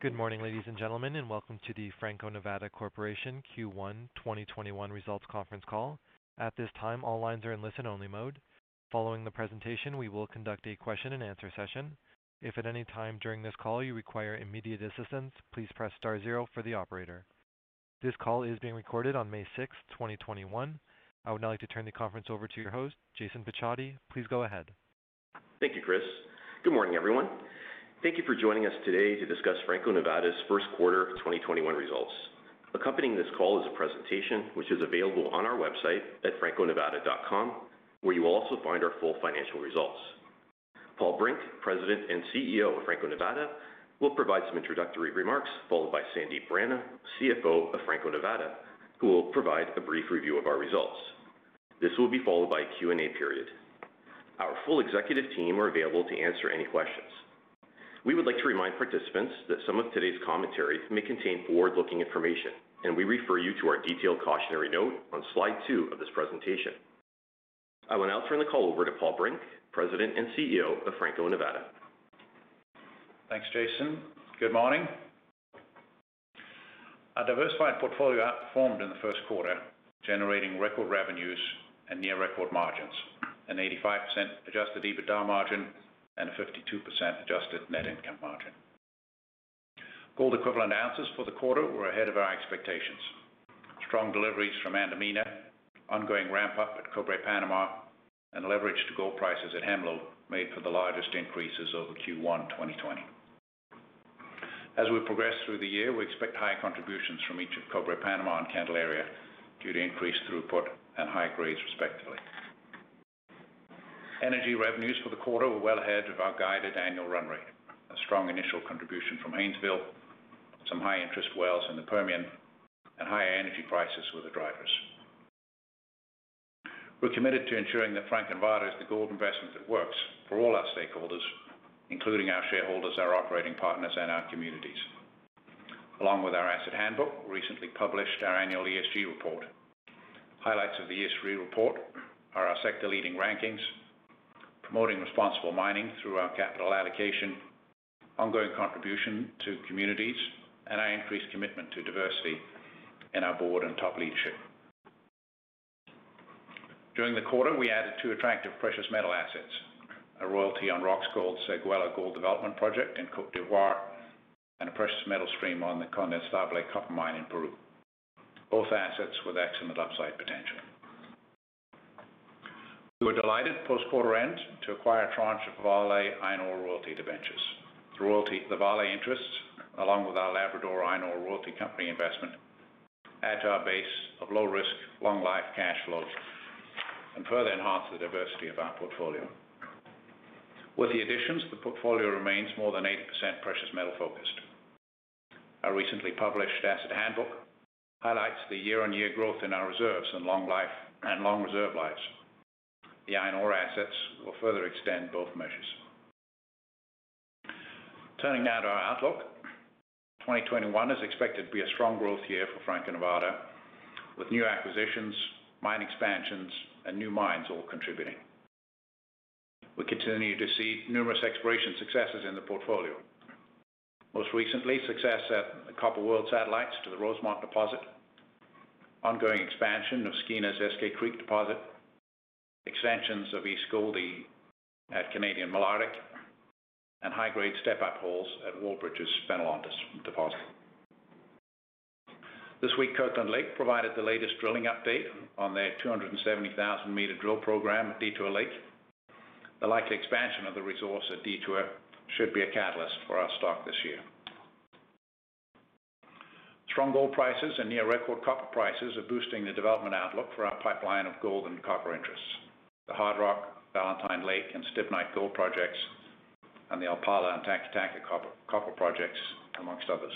Good morning, ladies and gentlemen, and welcome to the Franco-Nevada Corporation Q1 2021 Results Conference Call. At this time, all lines are in listen-only mode. Following the presentation, we will conduct a question-and-answer session. If at any time during this call you require immediate assistance, please press star zero for the operator. This call is being recorded on May 6, 2021. I would now like to turn the conference over to your host, Jason Picciotti. Please go ahead. Thank you, Chris. Good morning, everyone. Thank you for joining us today to discuss Franco-Nevada's first quarter 2021 results. Accompanying this call is a presentation which is available on our website at franconevada.com, where you will also find our full financial results. Paul Brink, President and CEO of Franco-Nevada, will provide some introductory remarks, followed by Sandip Rana, CFO of Franco-Nevada, who will provide a brief review of our results. This will be followed by a Q&A period. Our full executive team are available to answer any questions. We would like to remind participants that some of today's commentary may contain forward-looking information, and we refer you to our detailed cautionary note on slide 2 of this presentation. I will now turn the call over to Paul Brink, President and CEO of Franco-Nevada. Thanks, Jason. Good morning. Our diversified portfolio outperformed in the first quarter, generating record revenues and near-record margins, an 85% adjusted EBITDA margin, and a 52% adjusted net income margin. Gold equivalent ounces for the quarter were ahead of our expectations. Strong deliveries from Antamina, ongoing ramp up at Cobre Panama, and leverage to gold prices at Hemlo made for the largest increases over Q1 2020. As we progress through the year, we expect higher contributions from each of Cobre Panama and Candelaria due to increased throughput and high grades respectively. Energy revenues for the quarter were well ahead of our guided annual run rate. A strong initial contribution from Haynesville, some high interest wells in the Permian, and higher energy prices were the drivers. We're committed to ensuring that Franco-Nevada is the gold investment that works for all our stakeholders, including our shareholders, our operating partners, and our communities. Along with our asset handbook, we recently published our annual ESG report. Highlights of the ESG report are our sector-leading rankings, promoting responsible mining through our capital allocation, ongoing contribution to communities, and our increased commitment to diversity in our board and top leadership. During the quarter, we added 2 attractive precious metal assets, a royalty on Roxgold's Seguela gold development project in Côte d'Ivoire, and a precious metal stream on the Condestable copper mine in Peru, both assets with excellent upside potential. We were delighted post-quarter end to acquire a tranche of Vale iron ore royalty debentures. The Vale interests, along with our Labrador iron ore royalty company investment, add to our base of low-risk, long-life cash flows and further enhance the diversity of our portfolio. With the additions, the portfolio remains more than 80% precious metal focused. Our recently published asset handbook highlights the year-on-year growth in our reserves and long reserve lives. The iron ore assets will further extend both measures. Turning now to our outlook, 2021 is expected to be a strong growth year for Franco-Nevada, with new acquisitions, mine expansions, and new mines all contributing. We continue to see numerous exploration successes in the portfolio. Most recently, success at the Copper World satellites to the Rosemont deposit, ongoing expansion of Skeena's Eskay Creek deposit, extensions of East Gouldie at Canadian Malartic, and high-grade step-up holes at Wallbridge's Fenelondus deposit. This week, Kirkland Lake provided the latest drilling update on their 270,000-meter drill program at Detour Lake. The likely expansion of the resource at Detour should be a catalyst for our stock this year. Strong gold prices and near-record copper prices are boosting the development outlook for our pipeline of gold and copper interests. The Hard Rock, Valentine Lake, and Stibnite gold projects, and the Alpala and Taka Taka copper projects, amongst others.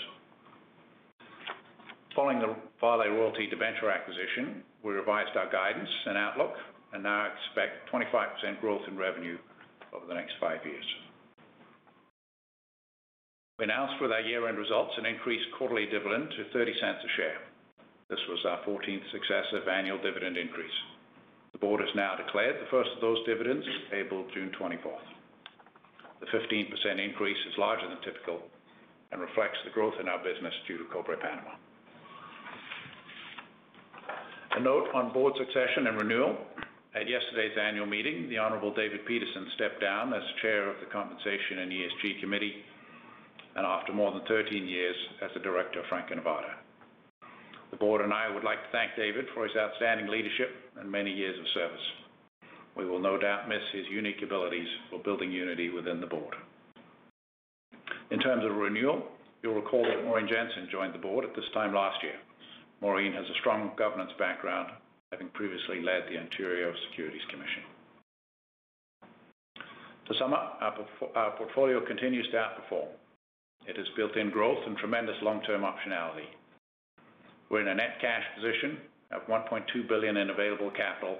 Following the Vale royalty debenture acquisition, we revised our guidance and outlook and now expect 25% growth in revenue over the next 5 years. We announced with our year-end results an increased quarterly dividend to 30 cents a share. This was our 14th successive annual dividend increase. The board has now declared the first of those dividends, payable June 24th. The 15% increase is larger than typical and reflects the growth in our business due to Cobre Panama. A note on board succession and renewal. At yesterday's annual meeting, the Honourable David Peterson stepped down as chair of the Compensation and ESG Committee, and after more than 13 years as the director of Franco-Nevada. The board and I would like to thank David for his outstanding leadership and many years of service. We will no doubt miss his unique abilities for building unity within the board. In terms of renewal, you'll recall that Maureen Jensen joined the board at this time last year. Maureen has a strong governance background, having previously led the Ontario Securities Commission. To sum up, our portfolio continues to outperform. It has built-in growth and tremendous long-term optionality. We're in a net cash position of $1.2 billion in available capital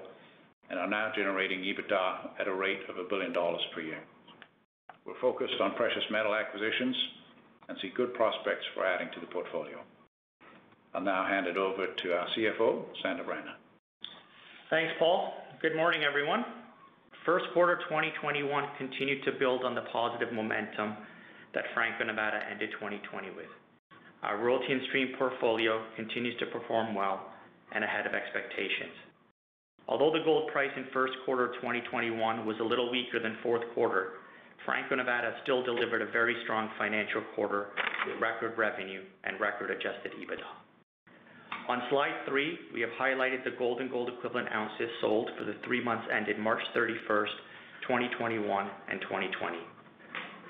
and are now generating EBITDA at a rate of $1 billion per year. We're focused on precious metal acquisitions and see good prospects for adding to the portfolio. I'll now hand it over to our CFO, Sandip Rana. Thanks, Paul. Good morning, everyone. First quarter 2021 continued to build on the positive momentum that Franco-Nevada ended 2020 with. Our royalty and stream portfolio continues to perform well and ahead of expectations. Although the gold price in first quarter 2021 was a little weaker than fourth quarter, Franco-Nevada still delivered a very strong financial quarter with record revenue and record adjusted EBITDA. On slide 3, we have highlighted the gold and gold equivalent ounces sold for the 3 months ended March 31st, 2021 and 2020.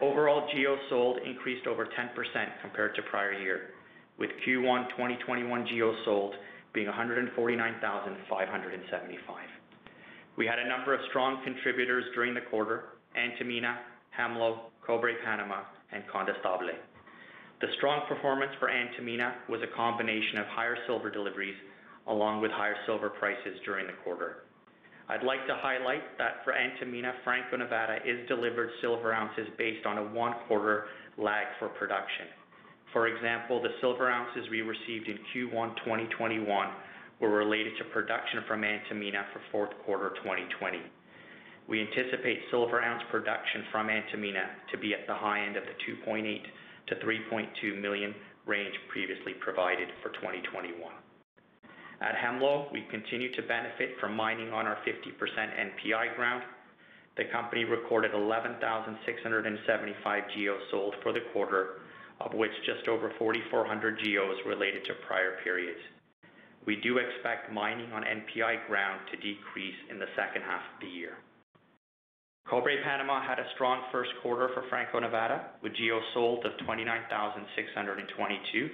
Overall, GEOs sold increased over 10% compared to prior year, with Q1 2021 GEOs sold being 149,575. We had a number of strong contributors during the quarter: Antamina, Hemlo, Cobre Panama, and Condestable. The strong performance for Antamina was a combination of higher silver deliveries along with higher silver prices during the quarter. I'd like to highlight that for Antamina, Franco-Nevada is delivered silver ounces based on a 1-quarter lag for production. For example, the silver ounces we received in Q1 2021 were related to production from Antamina for fourth quarter 2020. We anticipate silver ounce production from Antamina to be at the high end of the 2.8 to 3.2 million range previously provided for 2021. At Hemlo, we continue to benefit from mining on our 50% NPI ground. The company recorded 11,675 GEOs sold for the quarter, of which just over 4,400 GEOs related to prior periods. We do expect mining on NPI ground to decrease in the second half of the year. Cobre Panama had a strong first quarter for Franco-Nevada, with GEOs sold of 29,622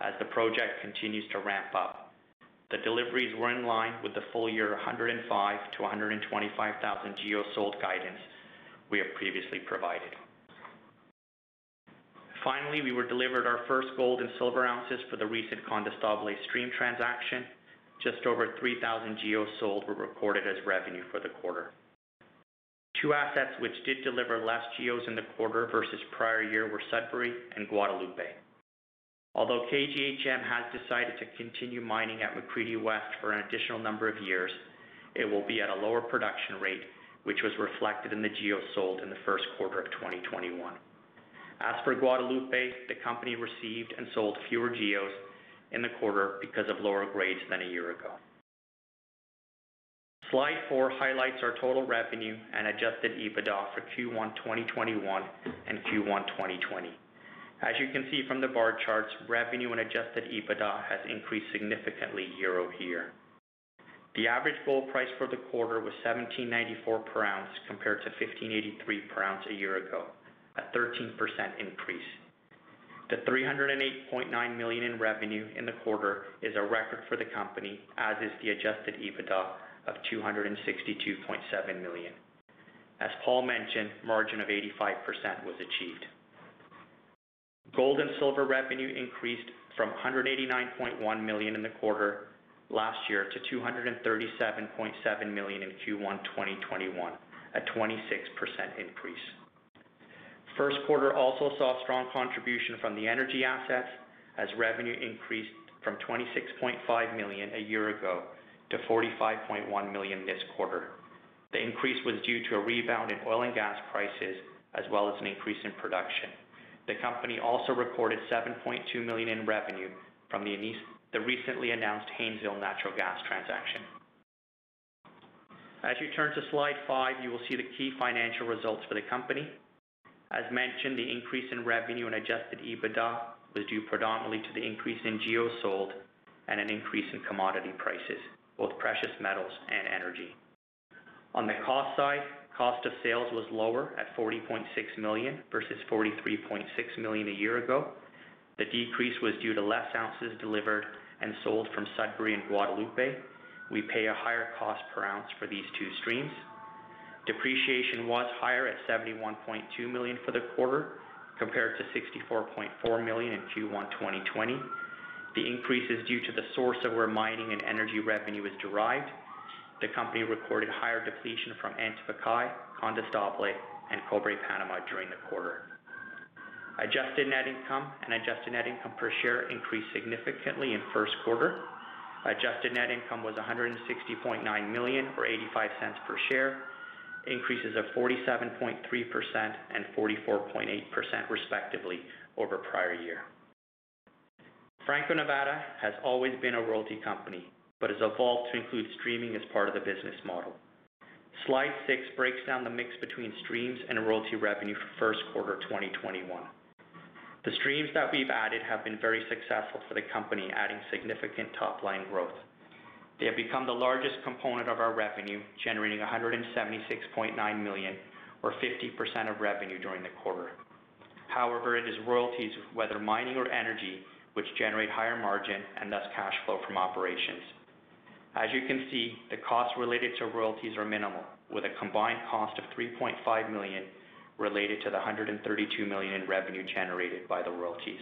as the project continues to ramp up. The deliveries were in line with the full year 105 to 125,000 GEOs sold guidance we have previously provided. Finally, we were delivered our first gold and silver ounces for the recent Condestable stream transaction. Just over 3,000 GEOs sold were recorded as revenue for the quarter. Two assets which did deliver less GEOs in the quarter versus prior year were Sudbury and Guadalupe. Although KGHM has decided to continue mining at McCready West for an additional number of years, it will be at a lower production rate, which was reflected in the GEOs sold in the first quarter of 2021. As for Guadalupe, the company received and sold fewer GEOs in the quarter because of lower grades than a year ago. Slide 4 highlights our total revenue and adjusted EBITDA for Q1 2021 and Q1 2020. As you can see from the bar charts, revenue and adjusted EBITDA has increased significantly year over year. The average gold price for the quarter was $1,794 per ounce compared to $1,583 per ounce a year ago, a 13% increase. The $308.9 million in revenue in the quarter is a record for the company, as is the adjusted EBITDA of $262.7 million. As Paul mentioned, margin of 85% was achieved. Gold and silver revenue increased from $189.1 million in the quarter last year to $237.7 million in Q1 2021, a 26% increase. First quarter also saw strong contribution from the energy assets as revenue increased from $26.5 million a year ago to $45.1 million this quarter. The increase was due to a rebound in oil and gas prices as well as an increase in production. The company also recorded $7.2 million in revenue from the recently announced Haynesville natural gas transaction. As you turn to slide 5, you will see the key financial results for the company. As mentioned, the increase in revenue and adjusted EBITDA was due predominantly to the increase in geos sold and an increase in commodity prices, both precious metals and energy. On the cost side, cost of sales was lower at $40.6 million versus $43.6 million a year ago. The decrease was due to less ounces delivered and sold from Sudbury and Guadalupe. We pay a higher cost per ounce for these two streams. Depreciation was higher at $71.2 million for the quarter compared to $64.4 million in Q1 2020. The increase is due to the source of where mining and energy revenue is derived. The company recorded higher depletion from Antamina, Condestable, and Cobre Panama during the quarter. Adjusted net income and adjusted net income per share increased significantly in first quarter. Adjusted net income was $160.9 million or 85 cents per share, increases of 47.3% and 44.8% respectively over prior year. Franco-Nevada has always been a royalty company, but has evolved to include streaming as part of the business model. Slide 6 breaks down the mix between streams and royalty revenue for first quarter 2021. The streams that we've added have been very successful for the company, adding significant top-line growth. They have become the largest component of our revenue, generating $176.9 million, or 50% of revenue during the quarter. However, it is royalties, whether mining or energy, which generate higher margin and thus cash flow from operations. As you can see, the costs related to royalties are minimal, with a combined cost of $3.5 million related to the $132 million in revenue generated by the royalties.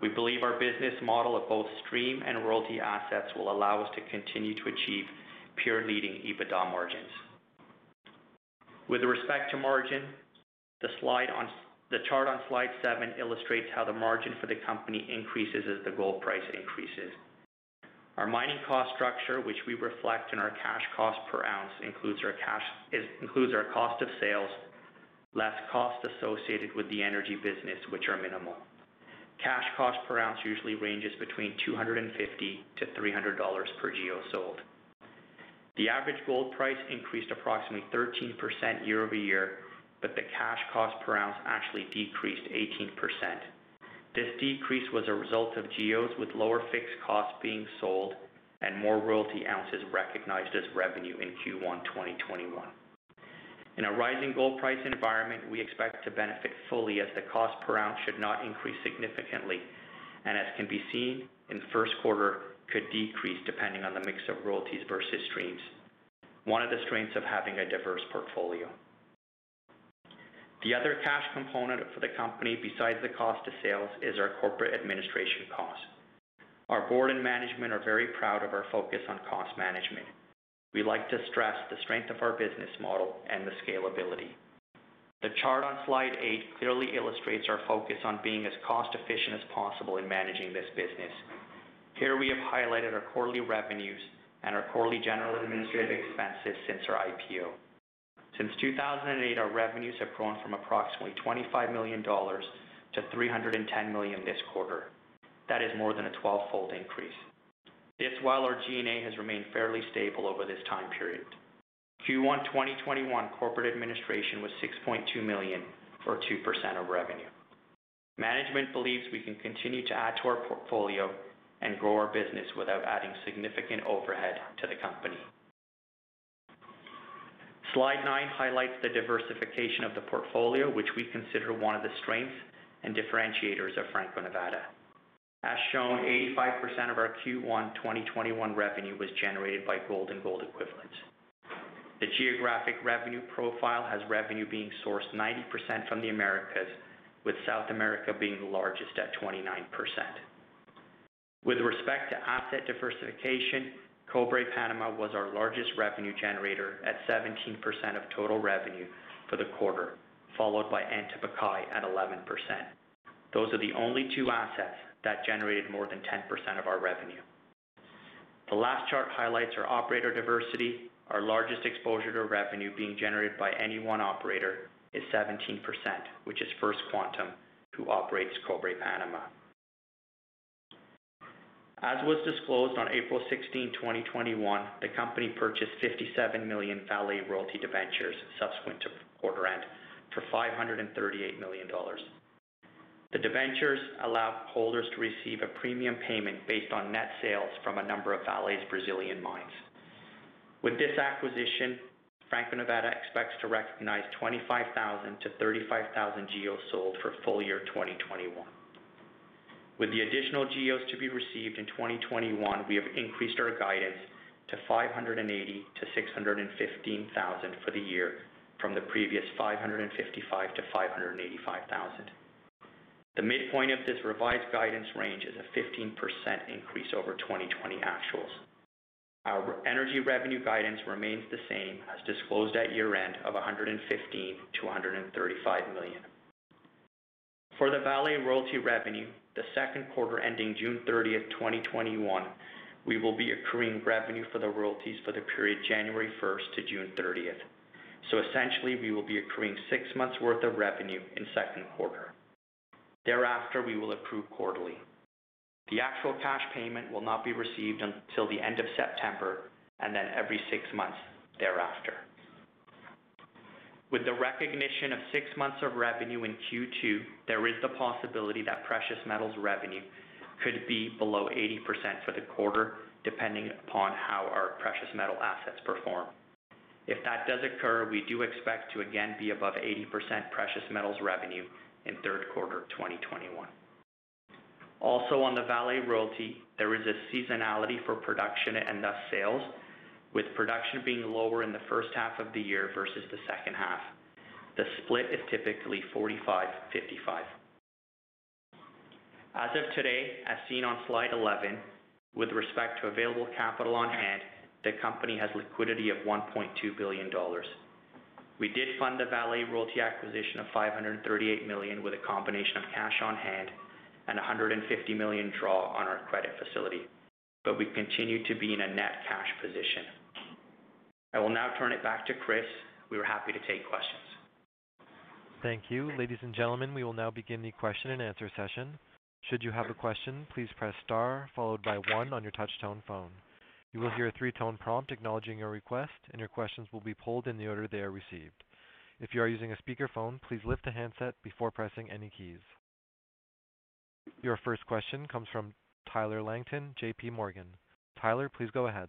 We believe our business model of both stream and royalty assets will allow us to continue to achieve peer-leading EBITDA margins. With respect to margin, the chart on slide 7 illustrates how the margin for the company increases as the gold price increases. Our mining cost structure, which we reflect in our cash cost per ounce, includes our cost of sales, less costs associated with the energy business, which are minimal. Cash cost per ounce usually ranges between $250 to $300 per geo sold. The average gold price increased approximately 13% year over year, but the cash cost per ounce actually decreased 18%. This decrease was a result of geos with lower fixed costs being sold and more royalty ounces recognized as revenue in Q1 2021. In a rising gold price environment, we expect to benefit fully as the cost per ounce should not increase significantly, and as can be seen in the first quarter, could decrease depending on the mix of royalties versus streams, one of the strengths of having a diverse portfolio. The other cash component for the company besides the cost of sales is our corporate administration costs. Our board and management are very proud of our focus on cost management. We like to stress the strength of our business model and the scalability. The chart on slide 8 clearly illustrates our focus on being as cost efficient as possible in managing this business. Here we have highlighted our quarterly revenues and our quarterly general administrative expenses since our IPO. Since 2008, our revenues have grown from approximately $25 million to $310 million this quarter. That is more than a 12-fold increase. This while our G&A has remained fairly stable over this time period. Q1 2021 corporate administration was $6.2 million, or 2% of revenue. Management believes we can continue to add to our portfolio and grow our business without adding significant overhead to the company. Slide 9 highlights the diversification of the portfolio, which we consider one of the strengths and differentiators of Franco-Nevada. As shown, 85% of our Q1 2021 revenue was generated by gold and gold equivalents. The geographic revenue profile has revenue being sourced 90% from the Americas with South America being the largest at 29%. With respect to asset diversification, Cobre Panama was our largest revenue generator at 17% of total revenue for the quarter, followed by Antapaccay at 11%. Those are the only two assets that generated more than 10% of our revenue. The last chart highlights our operator diversity. Our largest exposure to revenue being generated by any one operator is 17%, which is First Quantum, who operates Cobre Panama. As was disclosed on April 16, 2021, the company purchased 57 million Vale royalty debentures subsequent to quarter end for $538 million. The debentures allow holders to receive a premium payment based on net sales from a number of Vale's Brazilian mines. With this acquisition, Franco-Nevada expects to recognize 25,000 to 35,000 GEOs sold for full year 2021. With the additional GEOs to be received in 2021, we have increased our guidance to 580 to 615,000 for the year from the previous 555 to 585,000. The midpoint of this revised guidance range is a 15% increase over 2020 actuals. Our energy revenue guidance remains the same as disclosed at year-end of 115 to 135 million. For the Vale royalty revenue, the second quarter ending June 30th, 2021, we will be accruing revenue for the royalties for the period January 1st to June 30th. So essentially, we will be accruing 6 months worth of revenue in second quarter. Thereafter, we will accrue quarterly. The actual cash payment will not be received until the end of September and then every 6 months thereafter. With the recognition of 6 months of revenue in Q2, there is the possibility that precious metals revenue could be below 80% for the quarter, depending upon how our precious metal assets perform. If that does occur, we do expect to again be above 80% precious metals revenue in third quarter 2021. Also on the Vale royalty, there is a seasonality for production and thus sales, with production being lower in the first half of the year versus the second half. The split is typically 45-55. As of today, as seen on slide 11, with respect to available capital on hand, the company has liquidity of $1.2 billion. We did fund the Vale royalty acquisition of $538 million with a combination of cash on hand and $150 million draw on our credit facility, but we continue to be in a net cash position. I will now turn it back to Chris. We were happy to take questions. Thank you. Ladies and gentlemen, we will now begin the question and answer session. Should you have a question, please press star followed by one on your touch-tone phone. You will hear a three-tone prompt acknowledging your request, and your questions will be polled in the order they are received. If you are using a speakerphone, please lift the handset before pressing any keys. Your first question comes from Tyler Langton, J.P. Morgan. Tyler, please go ahead.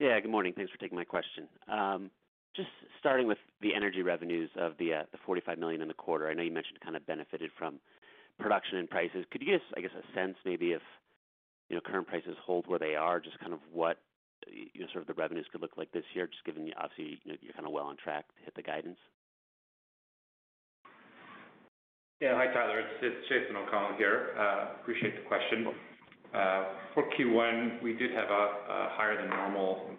Yeah, good morning. Thanks for taking my question. Just starting with the energy revenues of the $45 million in the quarter, I know you mentioned kind of benefited from production and prices. Could you give us, I guess, a sense maybe if current prices hold where they are, just kind of what sort of the revenues could look like this year, just given obviously you're kind of well on track to hit the guidance? Yeah, hi Tyler, it's Jason O'Connell here. Appreciate the question. For Q1, we did have a higher than normal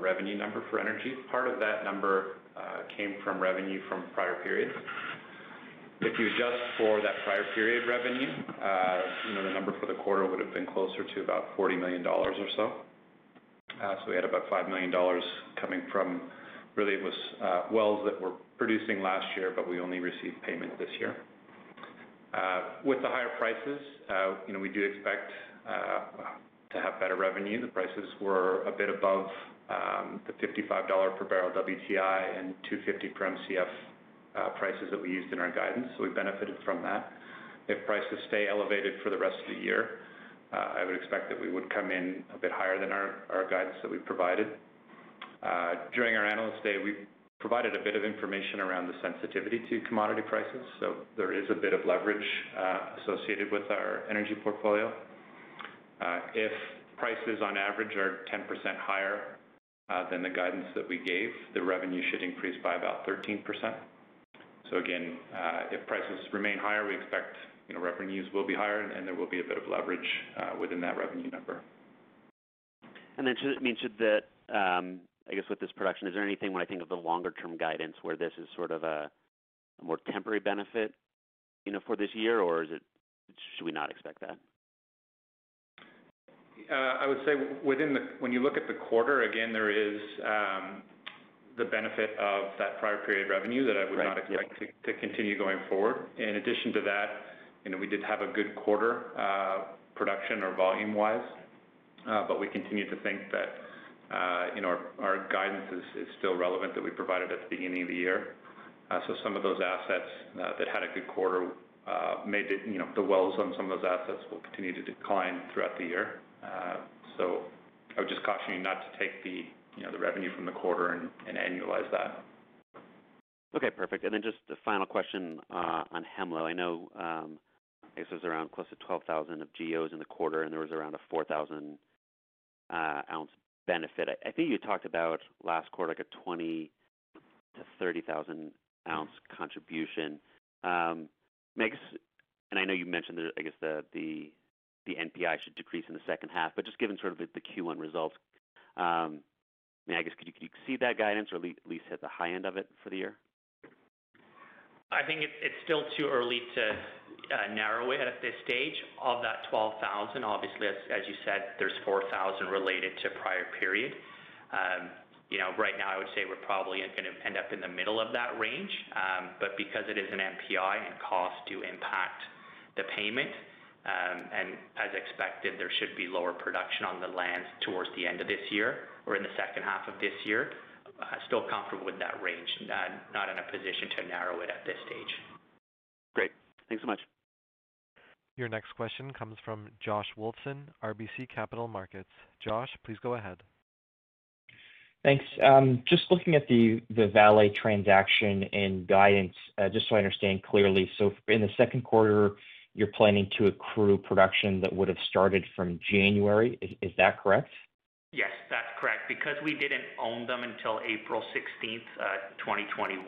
revenue number for energy. Part of that number came from revenue from prior periods. If you adjust for that prior period revenue, the number for the quarter would have been closer to about $40 million or so. So we had about $5 million coming from, really it was wells that were producing last year, but we only received payment this year. With the higher prices, we do expect to have better revenue. The prices were a bit above the $55 per barrel WTI and $2.50 per MCF prices that we used in our guidance, so we benefited from that. If prices stay elevated for the rest of the year, I would expect that we would come in a bit higher than our guidance that we provided. During our analyst day, we provided a bit of information around the sensitivity to commodity prices, so there is a bit of leverage associated with our energy portfolio. If prices on average are 10% higher than the guidance that we gave, the revenue should increase by about 13%. So again, if prices remain higher, we expect revenues will be higher, and there will be a bit of leverage within that revenue number. And then I guess with this production, is there anything when I think of the longer term guidance where this is sort of a more temporary benefit, for this year, or is it, should we not expect that? I would say when you look at the quarter, again, there is the benefit of that prior period revenue that I would not expect to continue going forward. In addition to that, we did have a good quarter production or volume wise, but we continue to think that our guidance is still relevant that we provided at the beginning of the year. So some of those assets that had a good quarter made it, the wells on some of those assets will continue to decline throughout the year. So I would just caution you not to take the revenue from the quarter and annualize that. Okay, perfect. And then just a final question on Hemlo. I know I guess it was around close to 12,000 of GOs in the quarter, and there was around a 4,000 ounce benefit. I think you talked about last quarter like a 20 to 30,000 ounce contribution. And I know you mentioned that I guess the NPI should decrease in the second half, but just given sort of the Q1 results, I guess could you exceed that guidance or at least hit the high end of it for the year? I think it's still too early to narrow it at this stage. Of that 12,000, obviously, as you said, there's 4,000 related to prior period. Right now I would say we're probably going to end up in the middle of that range, but because it is an MPI and costs do impact the payment, and as expected, there should be lower production on the lands towards the end of this year or in the second half of this year. Still comfortable with that range, not in a position to narrow it at this stage. Great. Thanks so much. Your next question comes from Josh Wolfson, RBC Capital Markets. Josh, please go ahead. Thanks. Just looking at the Vale transaction and guidance, just so I understand clearly. So in the second quarter, you're planning to accrue production that would have started from January. Is that correct? Yes, that's correct. Because we didn't own them until April 16th, 2021,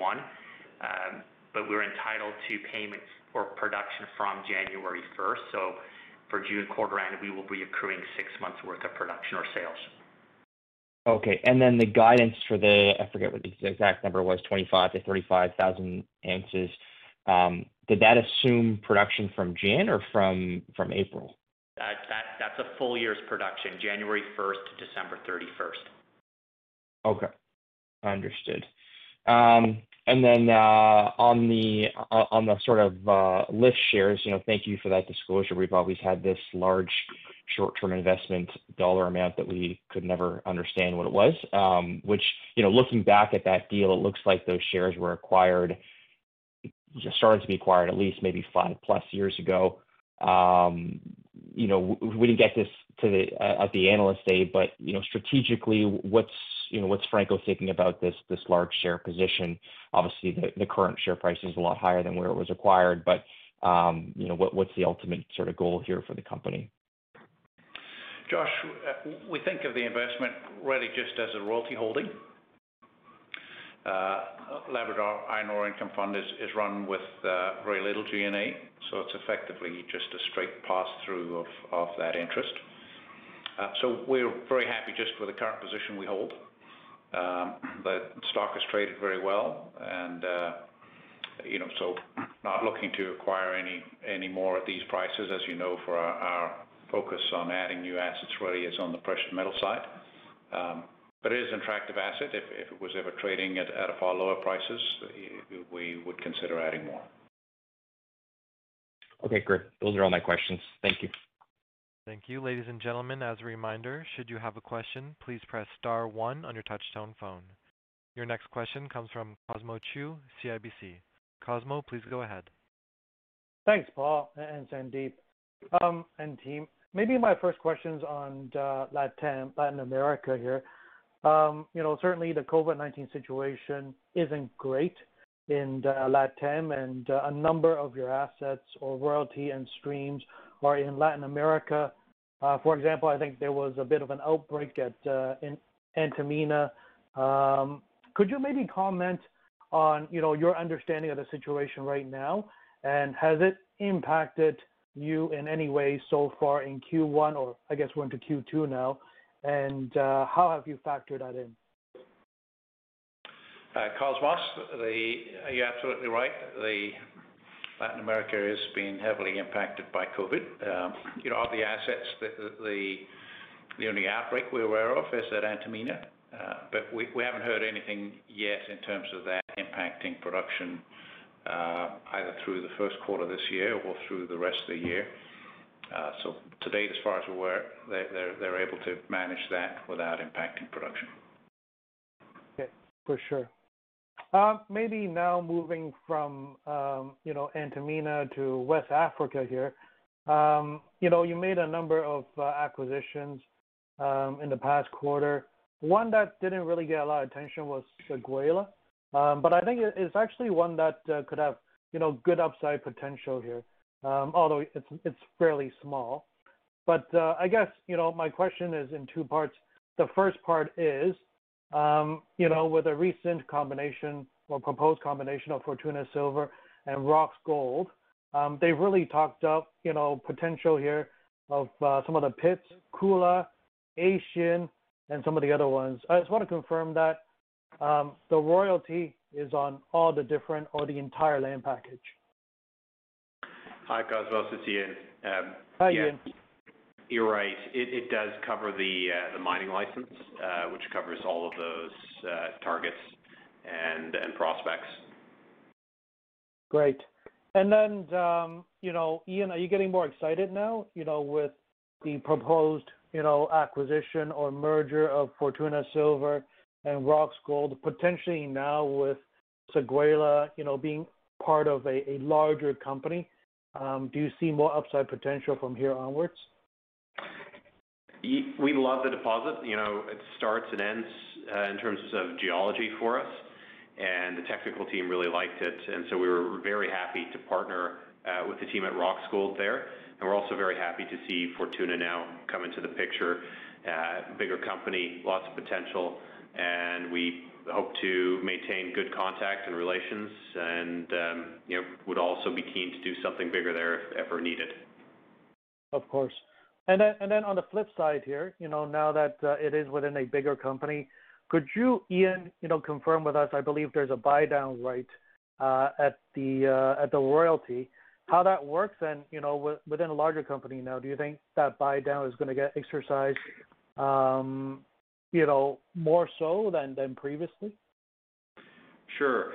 but we were entitled to payments for production from January 1st. So for June quarter end, we will be accruing 6 months worth of production or sales. Okay, and then the guidance for I forget what the exact number was, 25 to 35,000 ounces. Did that assume production from Jan or from April? That's a full year's production, January 1st to December 31st. Okay, understood. And then on the sort of lift shares, thank you for that disclosure. We've always had this large short-term investment dollar amount that we could never understand what it was. Which looking back at that deal, it looks like those shares were acquired, just started to be acquired at least maybe 5+ years ago. We didn't get this to the at the analyst day, but strategically, what's Franco thinking about this large share position? Obviously, the current share price is a lot higher than where it was acquired, but what's the ultimate sort of goal here for the company? Josh, we think of the investment really just as a royalty holding. Labrador Iron Ore Income Fund is run with very little G&A, so it's effectively just a straight pass-through of that interest. So we're very happy just with the current position we hold. The stock has traded very well, and so not looking to acquire any more at these prices. As you know, for our focus on adding new assets really is on the precious metal side. But it is an attractive asset. If it was ever trading at a far lower prices, we would consider adding more. Okay, great. Those are all my questions. Thank you. Thank you. Ladies and gentlemen, as a reminder, should you have a question, please press star 1 on your touchtone phone. Your next question comes from Cosmo Chiu, CIBC. Cosmo, please go ahead. Thanks, Paul and Sandip and team. Maybe my first question's on Latin America here. Certainly the COVID-19 situation isn't great in LATAM, and a number of your assets or royalty and streams are in Latin America. For example, I think there was a bit of an outbreak in Antamina. Could you maybe comment on, your understanding of the situation right now, and has it impacted you in any way so far in Q1, or I guess we're into Q2 now, and how have you factored that in? Cosmos, you're absolutely right. Latin America has been heavily impacted by COVID. Of the assets, the only outbreak we're aware of is at Antamina, but we haven't heard anything yet in terms of that impacting production either through the first quarter this year or through the rest of the year. So to date, as far as we're aware, they're able to manage that without impacting production. Okay, for sure. Maybe now moving from, Antamina to West Africa here. You made a number of acquisitions in the past quarter. One that didn't really get a lot of attention was Seguela. But I think it's actually one that could have, good upside potential here, although it's fairly small. But I guess, my question is in two parts. The first part is, with a recent combination or proposed combination of Fortuna Silver and Roxgold, they've really talked up, potential here of some of the pits, Kula, Asian, and some of the other ones. I just want to confirm that. The royalty is on all the different or the entire land package. Hi, Cosmos. It's Ian. Hi, yeah, Ian. You're right. It does cover the mining license, which covers all of those targets and prospects. Great. And then, Ian, are you getting more excited now, with the proposed, acquisition or merger of Fortuna Silver and Roxgold, potentially now with Seguela, being part of a larger company? Do you see more upside potential from here onwards? We love the deposit. It starts and ends in terms of geology for us, and the technical team really liked it, and so we were very happy to partner with the team at Roxgold there, and we're also very happy to see Fortuna now come into the picture. Bigger company, lots of potential, and we hope to maintain good contact and relations, and would also be keen to do something bigger there if ever needed. Of course. And then on the flip side here, now that it is within a bigger company, could you, Ian, confirm with us, I believe there's a buy-down right at the royalty, how that works, and, within a larger company now, do you think that buy-down is going to get exercised more so than previously? Sure.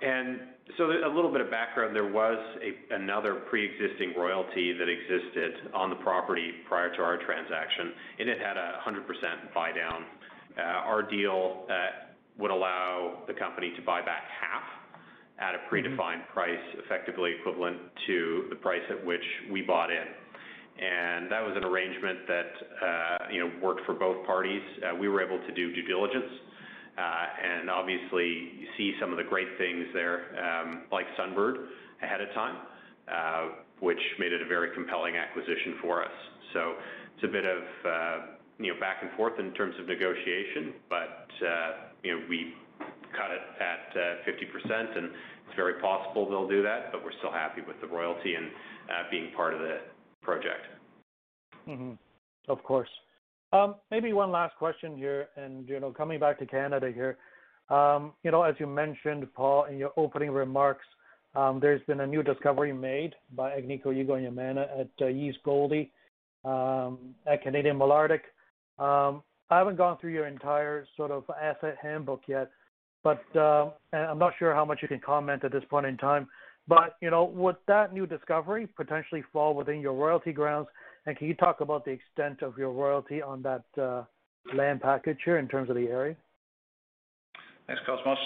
And so a little bit of background, there was another pre-existing royalty that existed on the property prior to our transaction, and it had a 100% buy down. Our deal would allow the company to buy back half at a predefined price, effectively equivalent to the price at which we bought in. And that was an arrangement that worked for both parties. We were able to do due diligence and obviously see some of the great things there, like Sunbird ahead of time, which made it a very compelling acquisition for us. So it's a bit of back and forth in terms of negotiation, but we cut it at 50%, and it's very possible they'll do that. But we're still happy with the royalty and being part of the project. Mm-hmm. Of course. Maybe one last question here, and coming back to Canada here, as you mentioned, Paul, in your opening remarks, there's been a new discovery made by Agnico Eagle and Yamana at East Gouldie at Canadian Malartic. I haven't gone through your entire sort of asset handbook yet, but I'm not sure how much you can comment at this point in time. But, would that new discovery potentially fall within your royalty grounds? And can you talk about the extent of your royalty on that land package here in terms of the area? Thanks, Cosmos.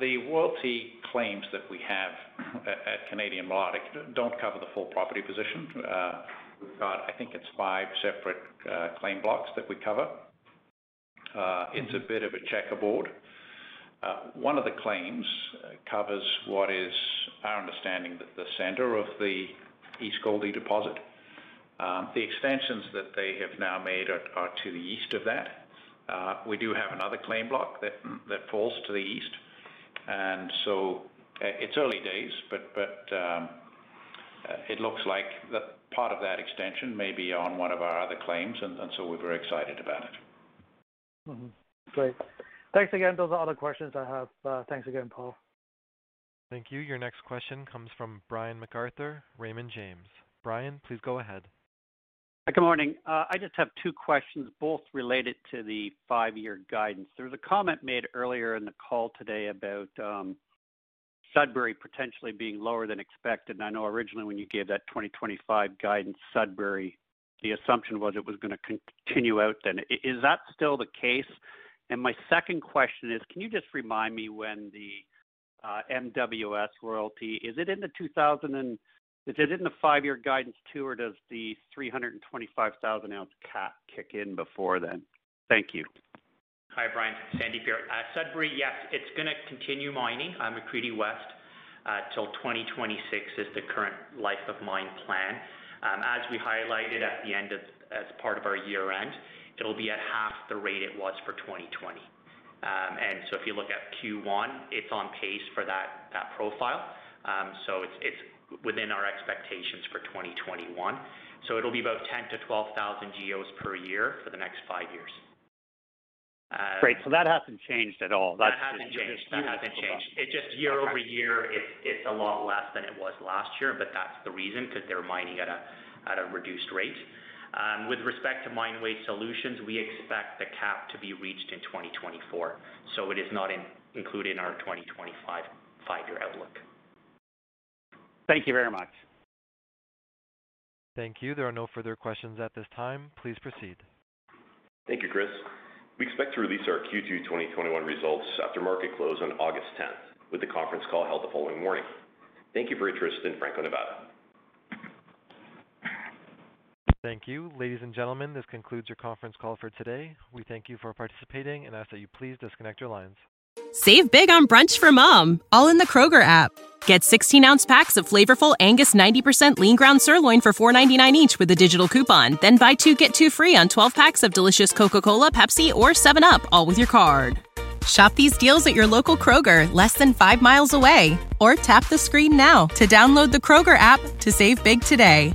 The royalty claims that we have at Canadian Malartic don't cover the full property position. We've got, I think it's 5 separate claim blocks that we cover. It's a bit of a checkerboard. One of the claims covers what is our understanding that the center of the East Gouldie deposit. The extensions that they have now made are to the east of that. We do have another claim block that falls to the east. And so it's early days, but it looks like that part of that extension may be on one of our other claims, and so we're very excited about it. Mm-hmm. Great. Thanks again. Those are all the questions I have. Thanks again, Paul. Thank you. Your next question comes from Brian MacArthur, Raymond James. Brian, please go ahead. Good morning. I just have 2 questions, both related to the 5-year guidance. There was a comment made earlier in the call today about Sudbury potentially being lower than expected. And I know originally when you gave that 2025 guidance, Sudbury, the assumption was it was going to continue out then. Is that still the case? And my second question is, can you just remind me when the MWS royalty, is it in the 2000? Is it in the 5-year guidance too, or does the 325,000 ounce cap kick in before then? Thank you. Hi, Brian. Sandip here. Sudbury, yes, it's going to continue mining. McCready West till 2026 is the current life of mine plan. As we highlighted at the end of, as part of our year end, it'll be at half the rate it was for 2020. And so if you look at Q1, it's on pace for that profile. So it's within our expectations for 2021. So it'll be about 10 to 12,000 GEOs per year for the next 5 years. Great. So that hasn't changed at all. That hasn't changed. It's just year over year, it's a lot less than it was last year, but that's the reason, because they're mining at a reduced rate. With respect to mine waste solutions, we expect the cap to be reached in 2024. So it is not included in our 2025 5-year outlook. Thank you very much. Thank you. There are no further questions at this time. Please proceed. Thank you, Chris. We expect to release our Q2 2021 results after market close on August 10th, with the conference call held the following morning. Thank you for your interest in Franco-Nevada. Thank you. Ladies and gentlemen, this concludes your conference call for today. We thank you for participating and ask that you please disconnect your lines. Save big on brunch for mom, all in the Kroger app. Get 16-ounce packs of flavorful Angus 90% lean ground sirloin for $4.99 each with a digital coupon. Then buy 2, get 2 free on 12 packs of delicious Coca-Cola, Pepsi, or 7-Up, all with your card. Shop these deals at your local Kroger, less than 5 miles away. Or tap the screen now to download the Kroger app to save big today.